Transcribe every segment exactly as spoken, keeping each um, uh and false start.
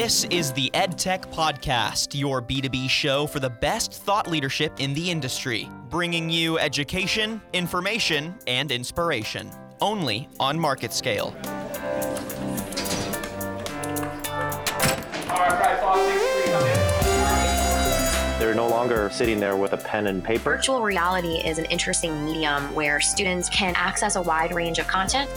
This is the EdTech Podcast, your B two B show for the best thought leadership in the industry, bringing you education, information, and inspiration, only on MarketScale. They're no longer sitting there with a pen and paper. Virtual reality is an interesting medium where students can access a wide range of content.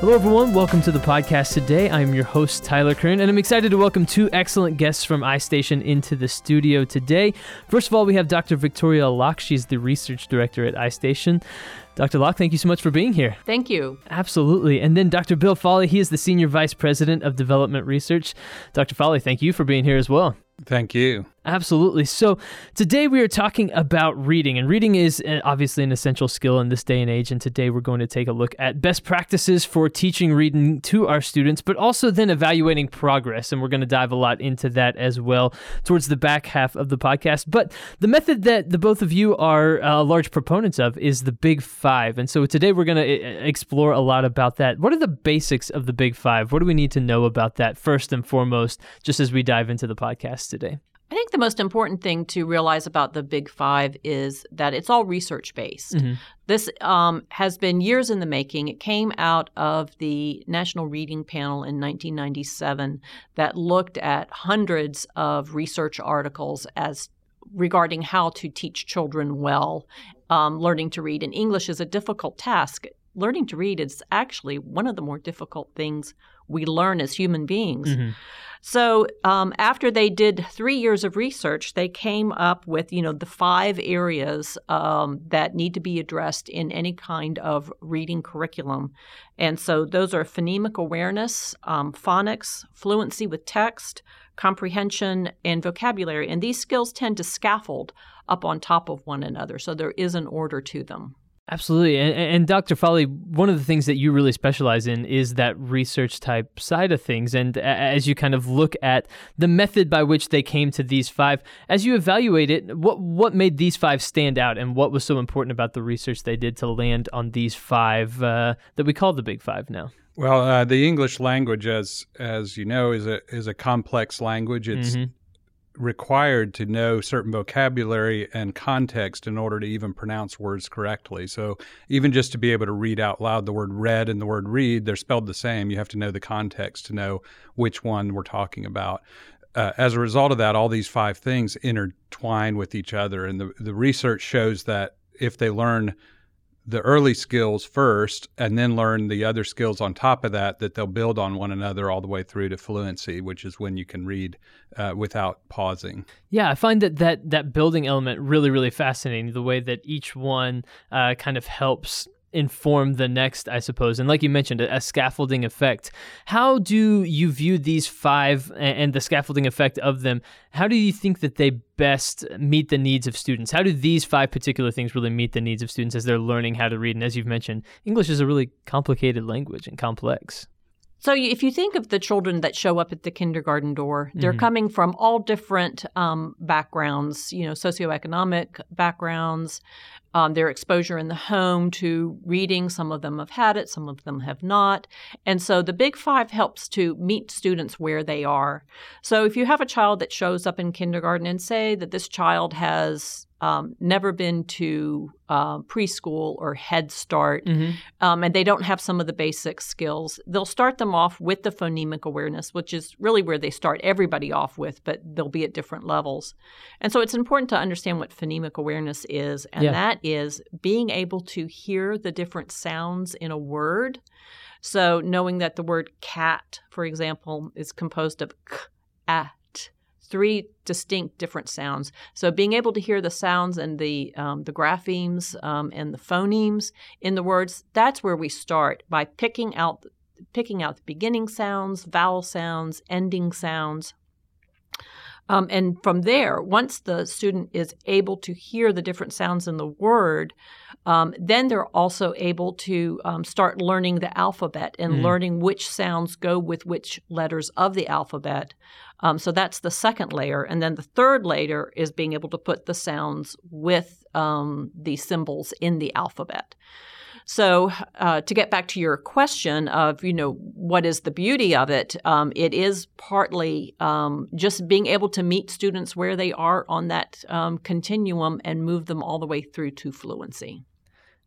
Hello, everyone. Welcome to the podcast today. I'm your host, Tyler Kern, and I'm excited to welcome two excellent guests from iStation into the studio today. First of all, we have Doctor Victoria Locke. She's the research director at iStation. Doctor Locke, thank you so much for being here. Thank you. Absolutely. And then Doctor Bill Fahle, he is the senior vice president of development research. Doctor Fahle, thank you for being here as well. Thank you. Absolutely. So today we are talking about reading, and reading is obviously an essential skill in this day and age. And today we're going to take a look at best practices for teaching reading to our students, but also then evaluating progress. And we're going to dive a lot into that as well towards the back half of the podcast. But the method that the both of you are uh, large proponents of is the Big Five. And so today we're going to explore a lot about that. What are the basics of the Big Five? What do we need to know about that first and foremost, just as we dive into the podcast today? I think the most important thing to realize about the Big Five is that it's all research-based. Mm-hmm. This um, has been years in the making. It came out of the National Reading Panel in nineteen ninety-seven that looked at hundreds of research articles as regarding how to teach children well. Um, learning to read in English is a difficult task. Learning to read is actually one of the more difficult things we learn as human beings. Mm-hmm. So um, after they did three years of research, they came up with, you know, the five areas um, that need to be addressed in any kind of reading curriculum. And so those are phonemic awareness, um, phonics, fluency with text, comprehension, and vocabulary. And these skills tend to scaffold up on top of one another. So there is an order to them. Absolutely. And, and Doctor Fahle, one of the things that you really specialize in is that research type side of things. And as you kind of look at the method by which they came to these five, as you evaluate it, what, what made these five stand out and what was so important about the research they did to land on these five uh, that we call the Big Five now? Well, uh, the English language, as as you know, is a is a complex language. It's mm-hmm. required to know certain vocabulary and context in order to even pronounce words correctly. So even just to be able to read out loud the word red and the word read, they're spelled the same. You have to know the context to know which one we're talking about. Uh, as a result of that, all these five things intertwine with each other. And the, the research shows that if they learn the early skills first and then learn the other skills on top of that, that they'll build on one another all the way through to fluency, which is when you can read uh, without pausing. Yeah, I find that, that that building element really, really fascinating, the way that each one uh, kind of helps inform the next, I suppose. And like you mentioned, a, a scaffolding effect. How do you view these five and, and the scaffolding effect of them? How do you think that they best meet the needs of students? How do these five particular things really meet the needs of students as they're learning how to read? And as you've mentioned, English is a really complicated language and complex. So if you think of the children that show up at the kindergarten door, they're mm-hmm. coming from all different um, backgrounds, you know, socioeconomic backgrounds, um, their exposure in the home to reading. Some of them have had it, some of them have not. And so the Big Five helps to meet students where they are. So if you have a child that shows up in kindergarten and say that this child has Um, never been to uh, preschool or Head Start, mm-hmm. um, and they don't have some of the basic skills, they'll start them off with the phonemic awareness, which is really where they start everybody off with, but they'll be at different levels. And so it's important to understand what phonemic awareness is, and yeah. that is being able to hear the different sounds in a word. So knowing that the word cat, for example, is composed of k, a, three distinct different sounds. So being able to hear the sounds and the um, the graphemes um, and the phonemes in the words, that's where we start by picking out picking out the beginning sounds, vowel sounds, ending sounds. Um, and from there, once the student is able to hear the different sounds in the word, um, then they're also able to um, start learning the alphabet and mm-hmm. learning which sounds go with which letters of the alphabet. Um, so that's the second layer. And then the third layer is being able to put the sounds with um, the symbols in the alphabet. So uh, to get back to your question of, you know, what is the beauty of it, um, it is partly um, just being able to meet students where they are on that um, continuum and move them all the way through to fluency.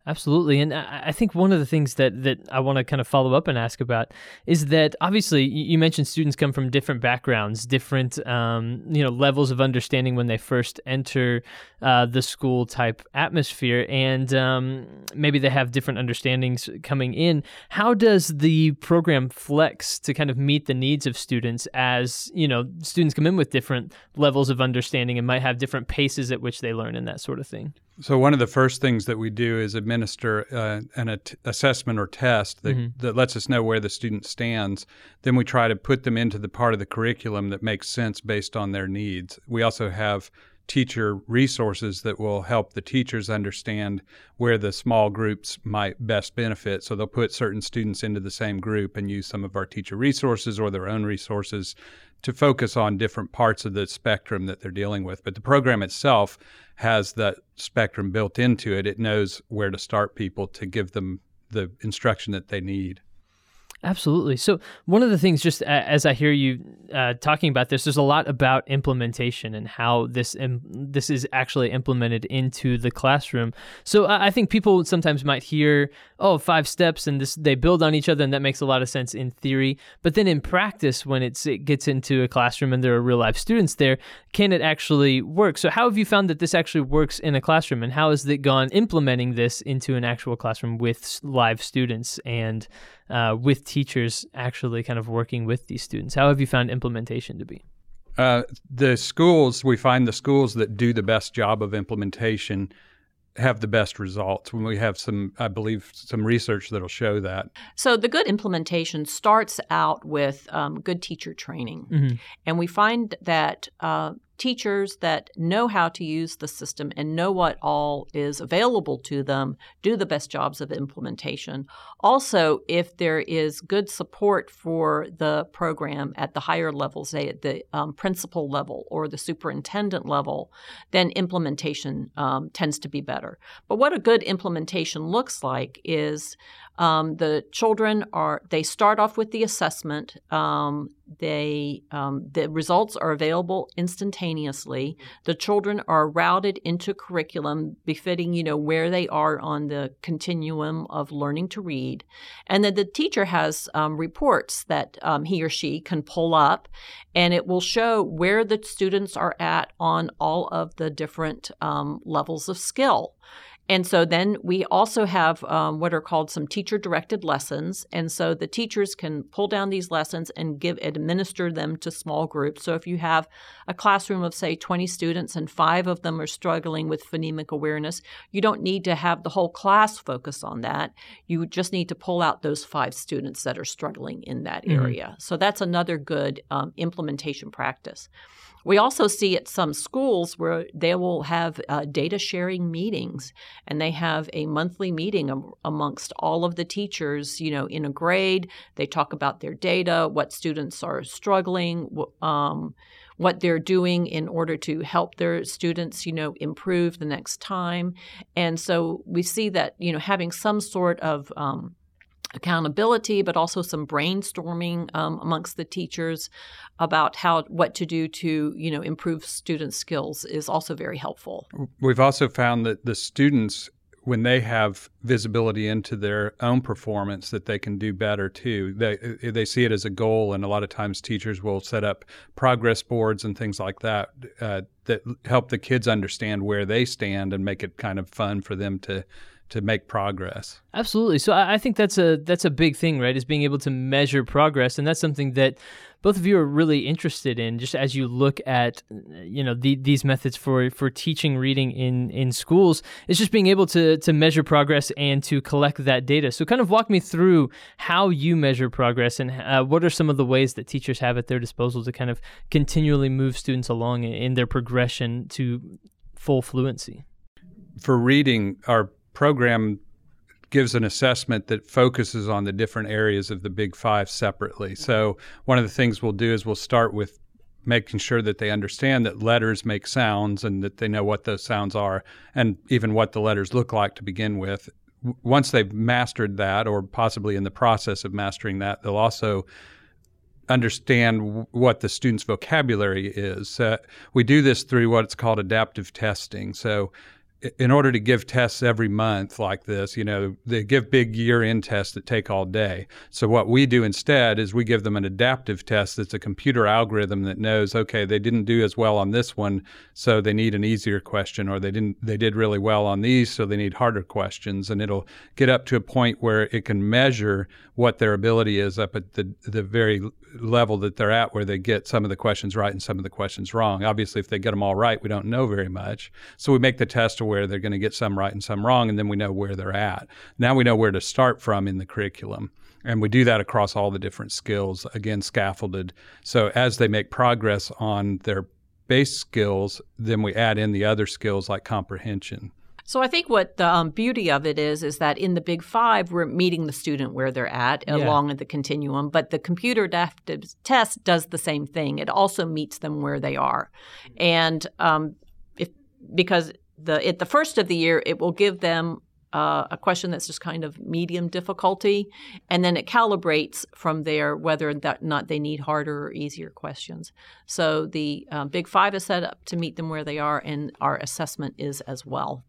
Absolutely. And I think one of the things that, that I want to kind of follow up and ask about is that obviously you mentioned students come from different backgrounds, different um, you know levels of understanding when they first enter uh, the school type atmosphere, and um, maybe they have different understandings coming in. How does the program flex to kind of meet the needs of students as you know students come in with different levels of understanding and might have different paces at which they learn and that sort of thing? So one of the first things that we do is administer uh, an at- assessment or test that, mm-hmm. that lets us know where the student stands. Then we try to put them into the part of the curriculum that makes sense based on their needs. We also have teacher resources that will help the teachers understand where the small groups might best benefit. So they'll put certain students into the same group and use some of our teacher resources or their own resources to focus on different parts of the spectrum that they're dealing with. But the program itself has that spectrum built into it. It knows where to start people to give them the instruction that they need. Absolutely. So one of the things, just as I hear you uh, talking about this, there's a lot about implementation and how this um, this is actually implemented into the classroom. So I think people sometimes might hear, oh, five steps and this they build on each other, and that makes a lot of sense in theory. But then in practice, when it's, it gets into a classroom and there are real life students there, can it actually work? So how have you found that this actually works in a classroom, and how has it gone implementing this into an actual classroom with live students and Uh, with teachers actually kind of working with these students? How have you found implementation to be? Uh, the schools, we find the schools that do the best job of implementation have the best results. When we have some, I believe, some research that'll show that. So the good implementation starts out with um, good teacher training. Mm-hmm. And we find that uh, teachers that know how to use the system and know what all is available to them do the best jobs of implementation. Also, if there is good support for the program at the higher levels, say at the um, principal level or the superintendent level, then implementation um, tends to be better. But what a good implementation looks like is um, the children are, they start off with the assessment. Um, they um, the results are available instantaneously. The children are routed into curriculum befitting, you know, where they are on the continuum of learning to read. And then the teacher has um, reports that um, he or she can pull up, and it will show where the students are at on all of the different um, levels of skill. And so then we also have um, what are called some teacher-directed lessons. And so the teachers can pull down these lessons and give administer them to small groups. So if you have a classroom of, say, twenty students and five of them are struggling with phonemic awareness, you don't need to have the whole class focus on that. You just need to pull out those five students that are struggling in that mm-hmm. area. So that's another good um, implementation practice. We also see at some schools where they will have uh, data sharing meetings, and they have a monthly meeting am- amongst all of the teachers, you know, in a grade. They talk about their data, what students are struggling, wh- um, what they're doing in order to help their students, you know, improve the next time. And so we see that, you know, having some sort of um, accountability, but also some brainstorming um, amongst the teachers about how what to do to, you know, improve students' skills is also very helpful. We've also found that the students, when they have visibility into their own performance, that they can do better too. They they see it as a goal, and a lot of times teachers will set up progress boards and things like that uh, that help the kids understand where they stand and make it kind of fun for them to to make progress. Absolutely. So I think that's a that's a big thing, right, is being able to measure progress. And that's something that both of you are really interested in, just as you look at, you know, the, these methods for, for teaching reading in, in schools. It's just being able to to measure progress and to collect that data. So kind of walk me through how you measure progress, and uh, what are some of the ways that teachers have at their disposal to kind of continually move students along in their progression to full fluency? For reading, our program gives an assessment that focuses on the different areas of the Big Five separately. So one of the things we'll do is we'll start with making sure that they understand that letters make sounds and that they know what those sounds are and even what the letters look like to begin with. w- once they've mastered that, or possibly in the process of mastering that, they'll also understand w- what the student's vocabulary is. Uh, we do this through what's called adaptive testing. So in order to give tests every month like this, you know, they give big year-end tests that take all day. So what we do instead is we give them an adaptive test that's a computer algorithm that knows, okay, they didn't do as well on this one, so they need an easier question, or they didn't, they did really well on these, so they need harder questions. And it'll get up to a point where it can measure what their ability is up at the the very level that they're at, where they get some of the questions right and some of the questions wrong. Obviously, if they get them all right, we don't know very much. So we make the test where they're going to get some right and some wrong, and then we know where they're at. Now we know where to start from in the curriculum. And we do that across all the different skills, again, scaffolded. So as they make progress on their base skills, then we add in the other skills like comprehension. So I think what the um, beauty of it is, is that in the Big Five, we're meeting the student where they're at yeah. along the continuum. But the computer adaptive test does the same thing. It also meets them where they are. And um, if because The, at the first of the year, it will give them uh, a question that's just kind of medium difficulty, and then it calibrates from there whether or not they need harder or easier questions. So the uh, Big Five is set up to meet them where they are, and our assessment is as well.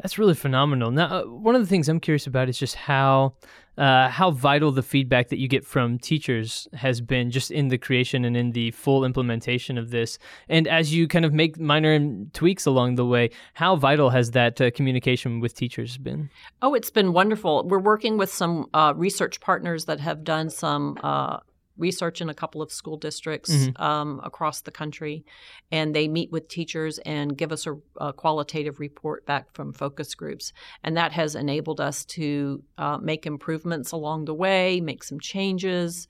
That's really phenomenal. Now, uh, one of the things I'm curious about is just how uh, how vital the feedback that you get from teachers has been just in the creation and in the full implementation of this. And as you kind of make minor tweaks along the way, how vital has that uh, communication with teachers been? Oh, it's been wonderful. We're working with some uh, research partners that have done some uh, research in a couple of school districts mm-hmm. um, across the country, and they meet with teachers and give us a, a qualitative report back from focus groups. And that has enabled us to uh, make improvements along the way, make some changes,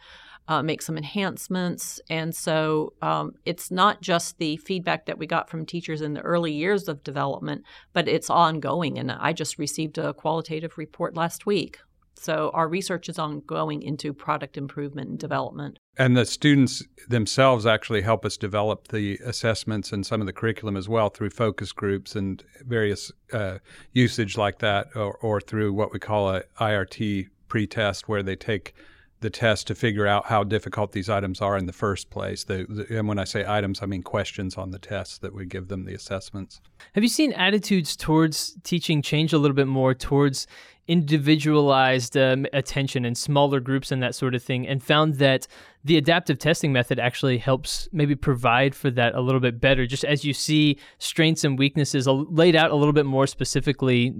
uh, make some enhancements. And so um, it's not just the feedback that we got from teachers in the early years of development, but it's ongoing. And I just received a qualitative report last week. So our research is ongoing into product improvement and development. And the students themselves actually help us develop the assessments and some of the curriculum as well through focus groups and various uh, usage like that, or, or through what we call a I R T pretest, where they take the test to figure out how difficult these items are in the first place. The, the, and when I say items, I mean questions on the tests that we give them the assessments. Have you seen attitudes towards teaching change a little bit more towards individualized um, attention and smaller groups and that sort of thing, and found that the adaptive testing method actually helps maybe provide for that a little bit better, just as you see strengths and weaknesses laid out a little bit more specifically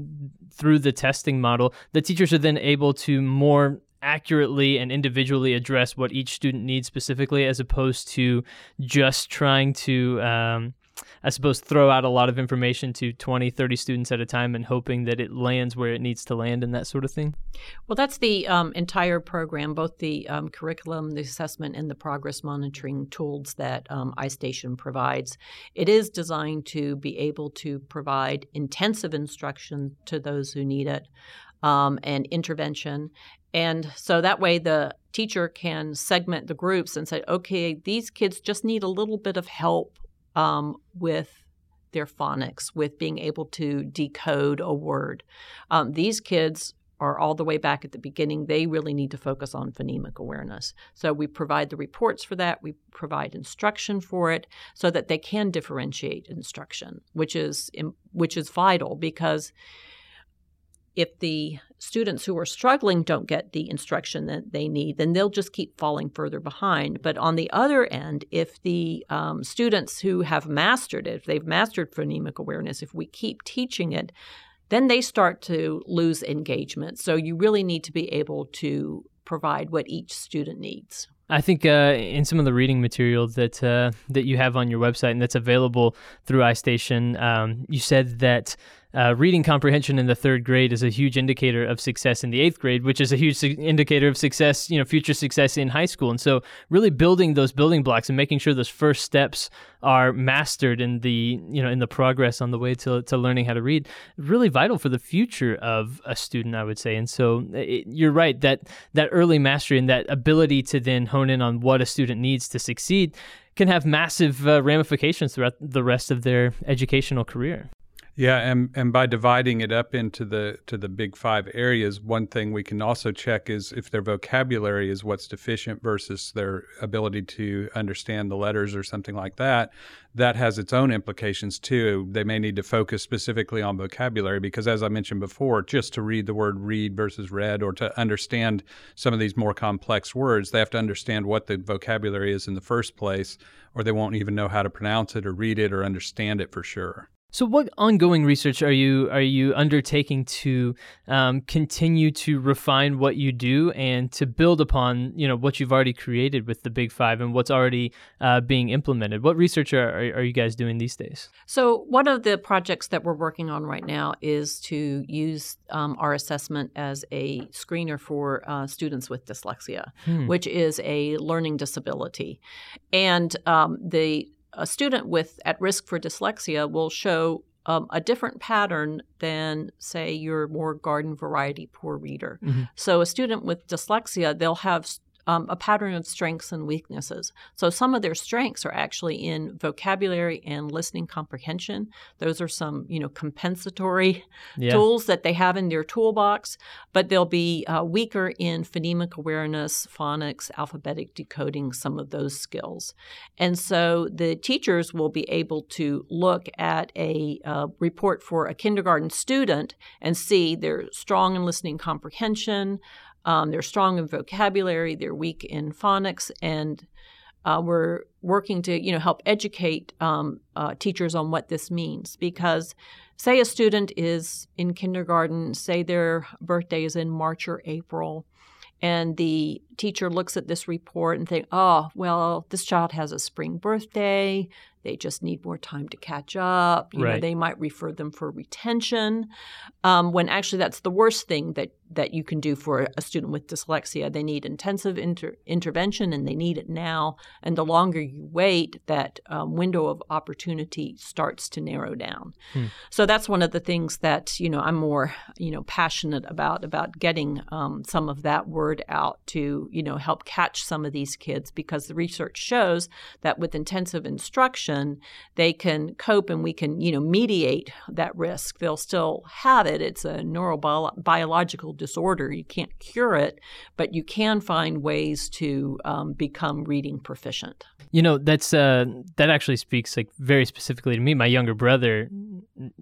through the testing model, the teachers are then able to more accurately and individually address what each student needs specifically, as opposed to just trying to, um, I suppose, throw out a lot of information to twenty, thirty students at a time and hoping that it lands where it needs to land and that sort of thing? Well, that's the um, entire program, both the um, curriculum, the assessment, and the progress monitoring tools that um, iStation provides. It is designed to be able to provide intensive instruction to those who need it um, and intervention. And so that way the teacher can segment the groups and say, okay, these kids just need a little bit of help Um, with their phonics, with being able to decode a word. Um, these kids are all the way back at the beginning. They really need to focus on phonemic awareness. So we provide the reports for that. We provide instruction for it so that they can differentiate instruction, which is which is vital, because if the students who are struggling don't get the instruction that they need, then they'll just keep falling further behind. But on the other end, if the um, students who have mastered it, if they've mastered phonemic awareness, if we keep teaching it, then they start to lose engagement. So you really need to be able to provide what each student needs. I think uh, in some of the reading material that uh, that you have on your website and that's available through iStation, um, you said that uh, reading comprehension in the third grade is a huge indicator of success in the eighth grade, which is a huge su- indicator of success, you know, future success in high school. And so really building those building blocks and making sure those first steps are mastered in the, you know, in the progress on the way to, to learning how to read, really vital for the future of a student, I would say. And so it, you're right, that that early mastery and that ability to then hone in on what a student needs to succeed can have massive uh, ramifications throughout the rest of their educational career. Yeah, and, and by dividing it up into the to the big five areas, one thing we can also check is if their vocabulary is what's deficient versus their ability to understand the letters or something like that. That has its own implications too. They may need to focus specifically on vocabulary because, as I mentioned before, just to read the word read versus read or to understand some of these more complex words, they have to understand what the vocabulary is in the first place, or they won't even know how to pronounce it or read it or understand it for sure. So what ongoing research are you are you undertaking to um, continue to refine what you do and to build upon, you know, what you've already created with the Big Five and what's already uh, being implemented? What research are, are you guys doing these days? So one of the projects that we're working on right now is to use um, our assessment as a screener for uh, students with dyslexia, hmm. which is a learning disability. And um, the a student with at risk for dyslexia will show um, a different pattern than, say, your more garden variety poor reader. Mm-hmm. So a student with dyslexia, they'll have um, a pattern of strengths and weaknesses. So some of their strengths are actually in vocabulary and listening comprehension. Those are some, you know, compensatory yeah. tools that they have in their toolbox, but they'll be uh, weaker in phonemic awareness, phonics, alphabetic decoding, some of those skills. And so the teachers will be able to look at a uh, report for a kindergarten student and see they're strong in listening comprehension. Um, they're strong in vocabulary, they're weak in phonics, and uh, we're working to, you know, help educate um, uh, teachers on what this means. Because say a student is in kindergarten, say their birthday is in March or April, and the teacher looks at this report and think, oh, well, this child has a spring birthday. They just need more time to catch up. You right. know, they might refer them for retention, um, when actually that's the worst thing that, that you can do for a student with dyslexia. They need intensive inter- intervention, and they need it now. And the longer you wait, that um, window of opportunity starts to narrow down. Hmm. So that's one of the things that, you know, I'm more, you know, passionate about, about getting um, some of that word out to, you know, help catch some of these kids, because the research shows that with intensive instruction, they can cope and we can, you know, mediate that risk. They'll still have it. It's a neurobiological disorder. You can't cure it, but you can find ways to um, become reading proficient. You know, that's uh, that actually speaks like very specifically to me. My younger brother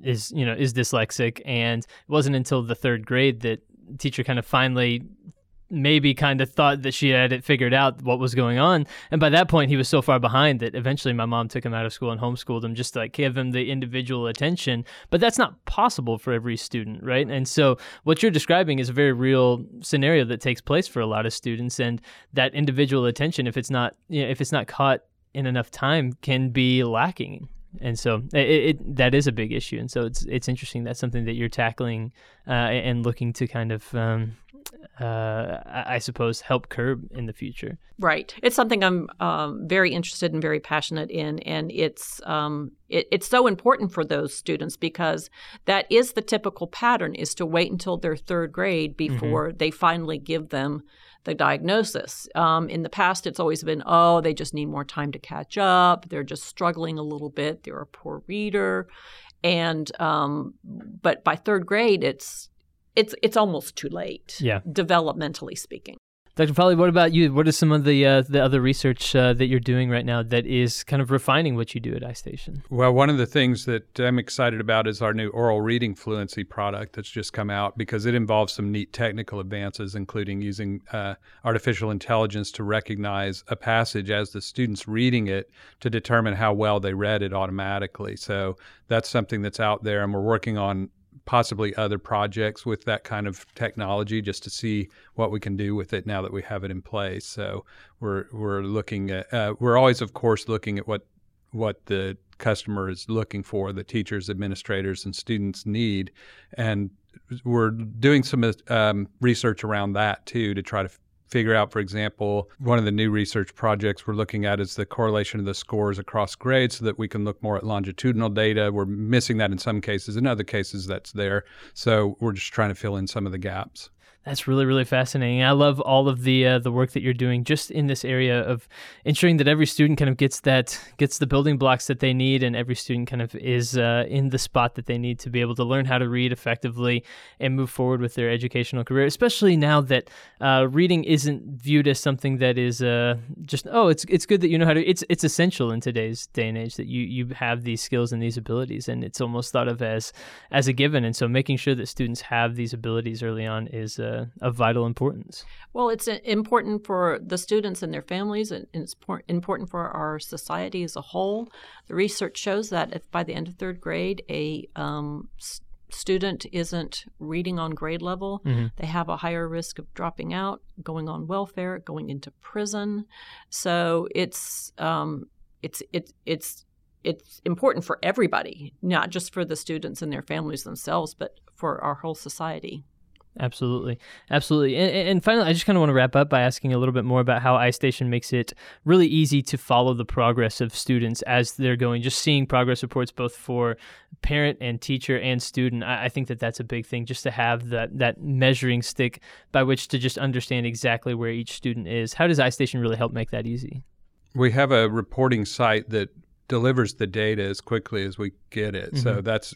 is, you know, is dyslexic, and it wasn't until the third grade that teacher kind of finally maybe kind of thought that she had it figured out what was going on. And by that point, he was so far behind that eventually my mom took him out of school and homeschooled him just to like give him the individual attention. But that's not possible for every student, right? And so what you're describing is a very real scenario that takes place for a lot of students. And that individual attention, if it's not, you know, if it's not caught in enough time, can be lacking. And so it, it, that is a big issue. And so it's it's interesting. That's something that you're tackling uh, and looking to kind of... Um, Uh, I suppose, help curb in the future. Right. It's something I'm um, very interested and very passionate in. And it's um, it, it's so important for those students, because that is the typical pattern, is to wait until their third grade before mm-hmm. they finally give them the diagnosis. Um, in the past, it's always been, oh, they just need more time to catch up. They're just struggling a little bit. They're a poor reader. And um, but by third grade, it's It's it's almost too late, yeah. developmentally speaking. Doctor Fahle, what about you? What is some of the uh, the other research uh, that you're doing right now that is kind of refining what you do at iStation? Well, one of the things that I'm excited about is our new oral reading fluency product that's just come out, because it involves some neat technical advances, including using uh, artificial intelligence to recognize a passage as the student's reading it to determine how well they read it automatically. So that's something that's out there, and we're working on possibly other projects with that kind of technology, just to see what we can do with it now that we have it in place. So we're we're looking at uh, we're always, of course, looking at what what the customer is looking for, the teachers, administrators, and students need, and we're doing some um, research around that too to try to f- figure out, for example, one of the new research projects we're looking at is the correlation of the scores across grades, so that we can look more at longitudinal data. We're missing that in some cases. In other cases, that's there. So we're just trying to fill in some of the gaps. That's really, really fascinating. I love all of the uh, the work that you're doing just in this area of ensuring that every student kind of gets that gets the building blocks that they need, and every student kind of is uh, in the spot that they need to be able to learn how to read effectively and move forward with their educational career, especially now that uh, reading isn't viewed as something that is uh, just, oh, it's it's good that you know how to, it's it's essential in today's day and age that you, you have these skills and these abilities, and it's almost thought of as, as a given. And so making sure that students have these abilities early on is uh, of vital importance. Well, it's important for the students and their families, and it's important for our society as a whole. The research shows that if by the end of third grade a um, s- student isn't reading on grade level, mm-hmm. they have a higher risk of dropping out, going on welfare, going into prison. So it's um, it's it, it's it's important for everybody, not just for the students and their families themselves, but for our whole society. Absolutely. Absolutely. And, and finally, I just kind of want to wrap up by asking a little bit more about how iStation makes it really easy to follow the progress of students as they're going, just seeing progress reports both for parent and teacher and student. I, I think that that's a big thing, just to have that, that measuring stick by which to just understand exactly where each student is. How does iStation really help make that easy? We have a reporting site that delivers the data as quickly as we get it. Mm-hmm. So that's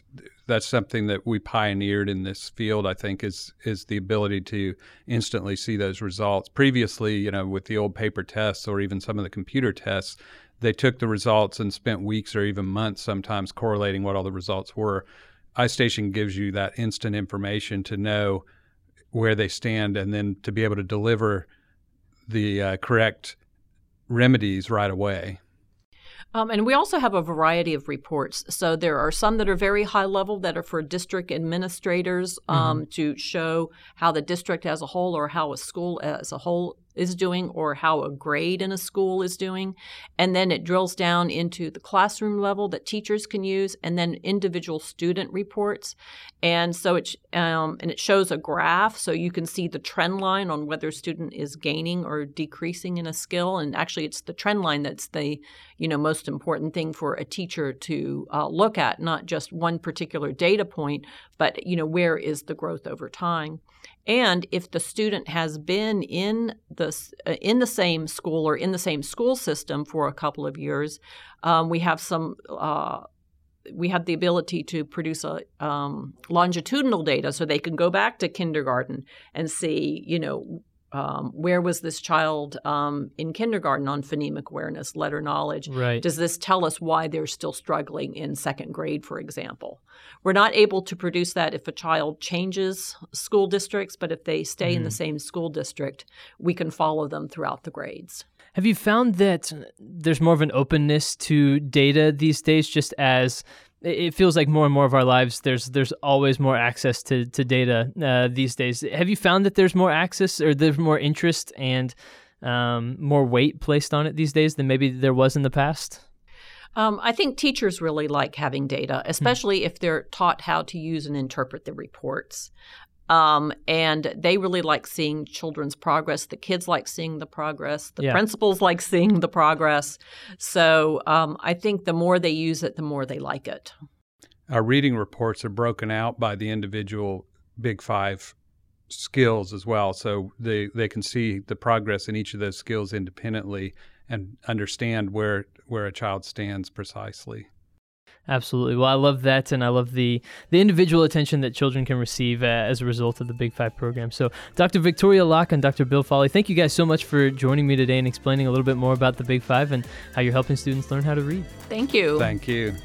that's something that we pioneered in this field, I think, is is the ability to instantly see those results. Previously, you know, with the old paper tests or even some of the computer tests, they took the results and spent weeks or even months sometimes correlating what all the results were. iStation gives you that instant information to know where they stand, and then to be able to deliver the uh, correct remedies right away. Um, and we also have a variety of reports. So there are some that are very high level that are for district administrators um, mm-hmm. to show how the district as a whole or how a school as a whole is doing, or how a grade in a school is doing. And then it drills down into the classroom level that teachers can use, and then individual student reports. And so it, um, and it shows a graph, so you can see the trend line on whether a student is gaining or decreasing in a skill. And actually, it's the trend line that's the, you know, most important thing for a teacher to uh, look at, not just one particular data point, but, you know, where is the growth over time. And if the student has been in the uh, in the same school or in the same school system for a couple of years, um, we have some uh, we have the ability to produce a um, longitudinal data, so they can go back to kindergarten and see, you know, um, where was this child um, in kindergarten on phonemic awareness, letter knowledge? Right. Does this tell us why they're still struggling in second grade, for example? We're not able to produce that if a child changes school districts, but if they stay mm. in the same school district, we can follow them throughout the grades. Have you found that there's more of an openness to data these days, just as it feels like more and more of our lives, there's there's always more access to, to data uh, these days. Have you found that there's more access, or there's more interest and um, more weight placed on it these days than maybe there was in the past? Um, I think teachers really like having data, especially hmm. if they're taught how to use and interpret the reports. Um, and they really like seeing children's progress. The kids like seeing the progress. The yeah. principals like seeing the progress. So um, I think the more they use it, the more they like it. Our reading reports are broken out by the individual Big Five skills as well. So they, they can see the progress in each of those skills independently and understand where, where a child stands precisely. Absolutely. Well, I love that, and I love the, the individual attention that children can receive uh, as a result of the Big Five program. So Doctor Victoria Locke and Doctor Bill Fahle, thank you guys so much for joining me today and explaining a little bit more about the Big Five and how you're helping students learn how to read. Thank you. Thank you.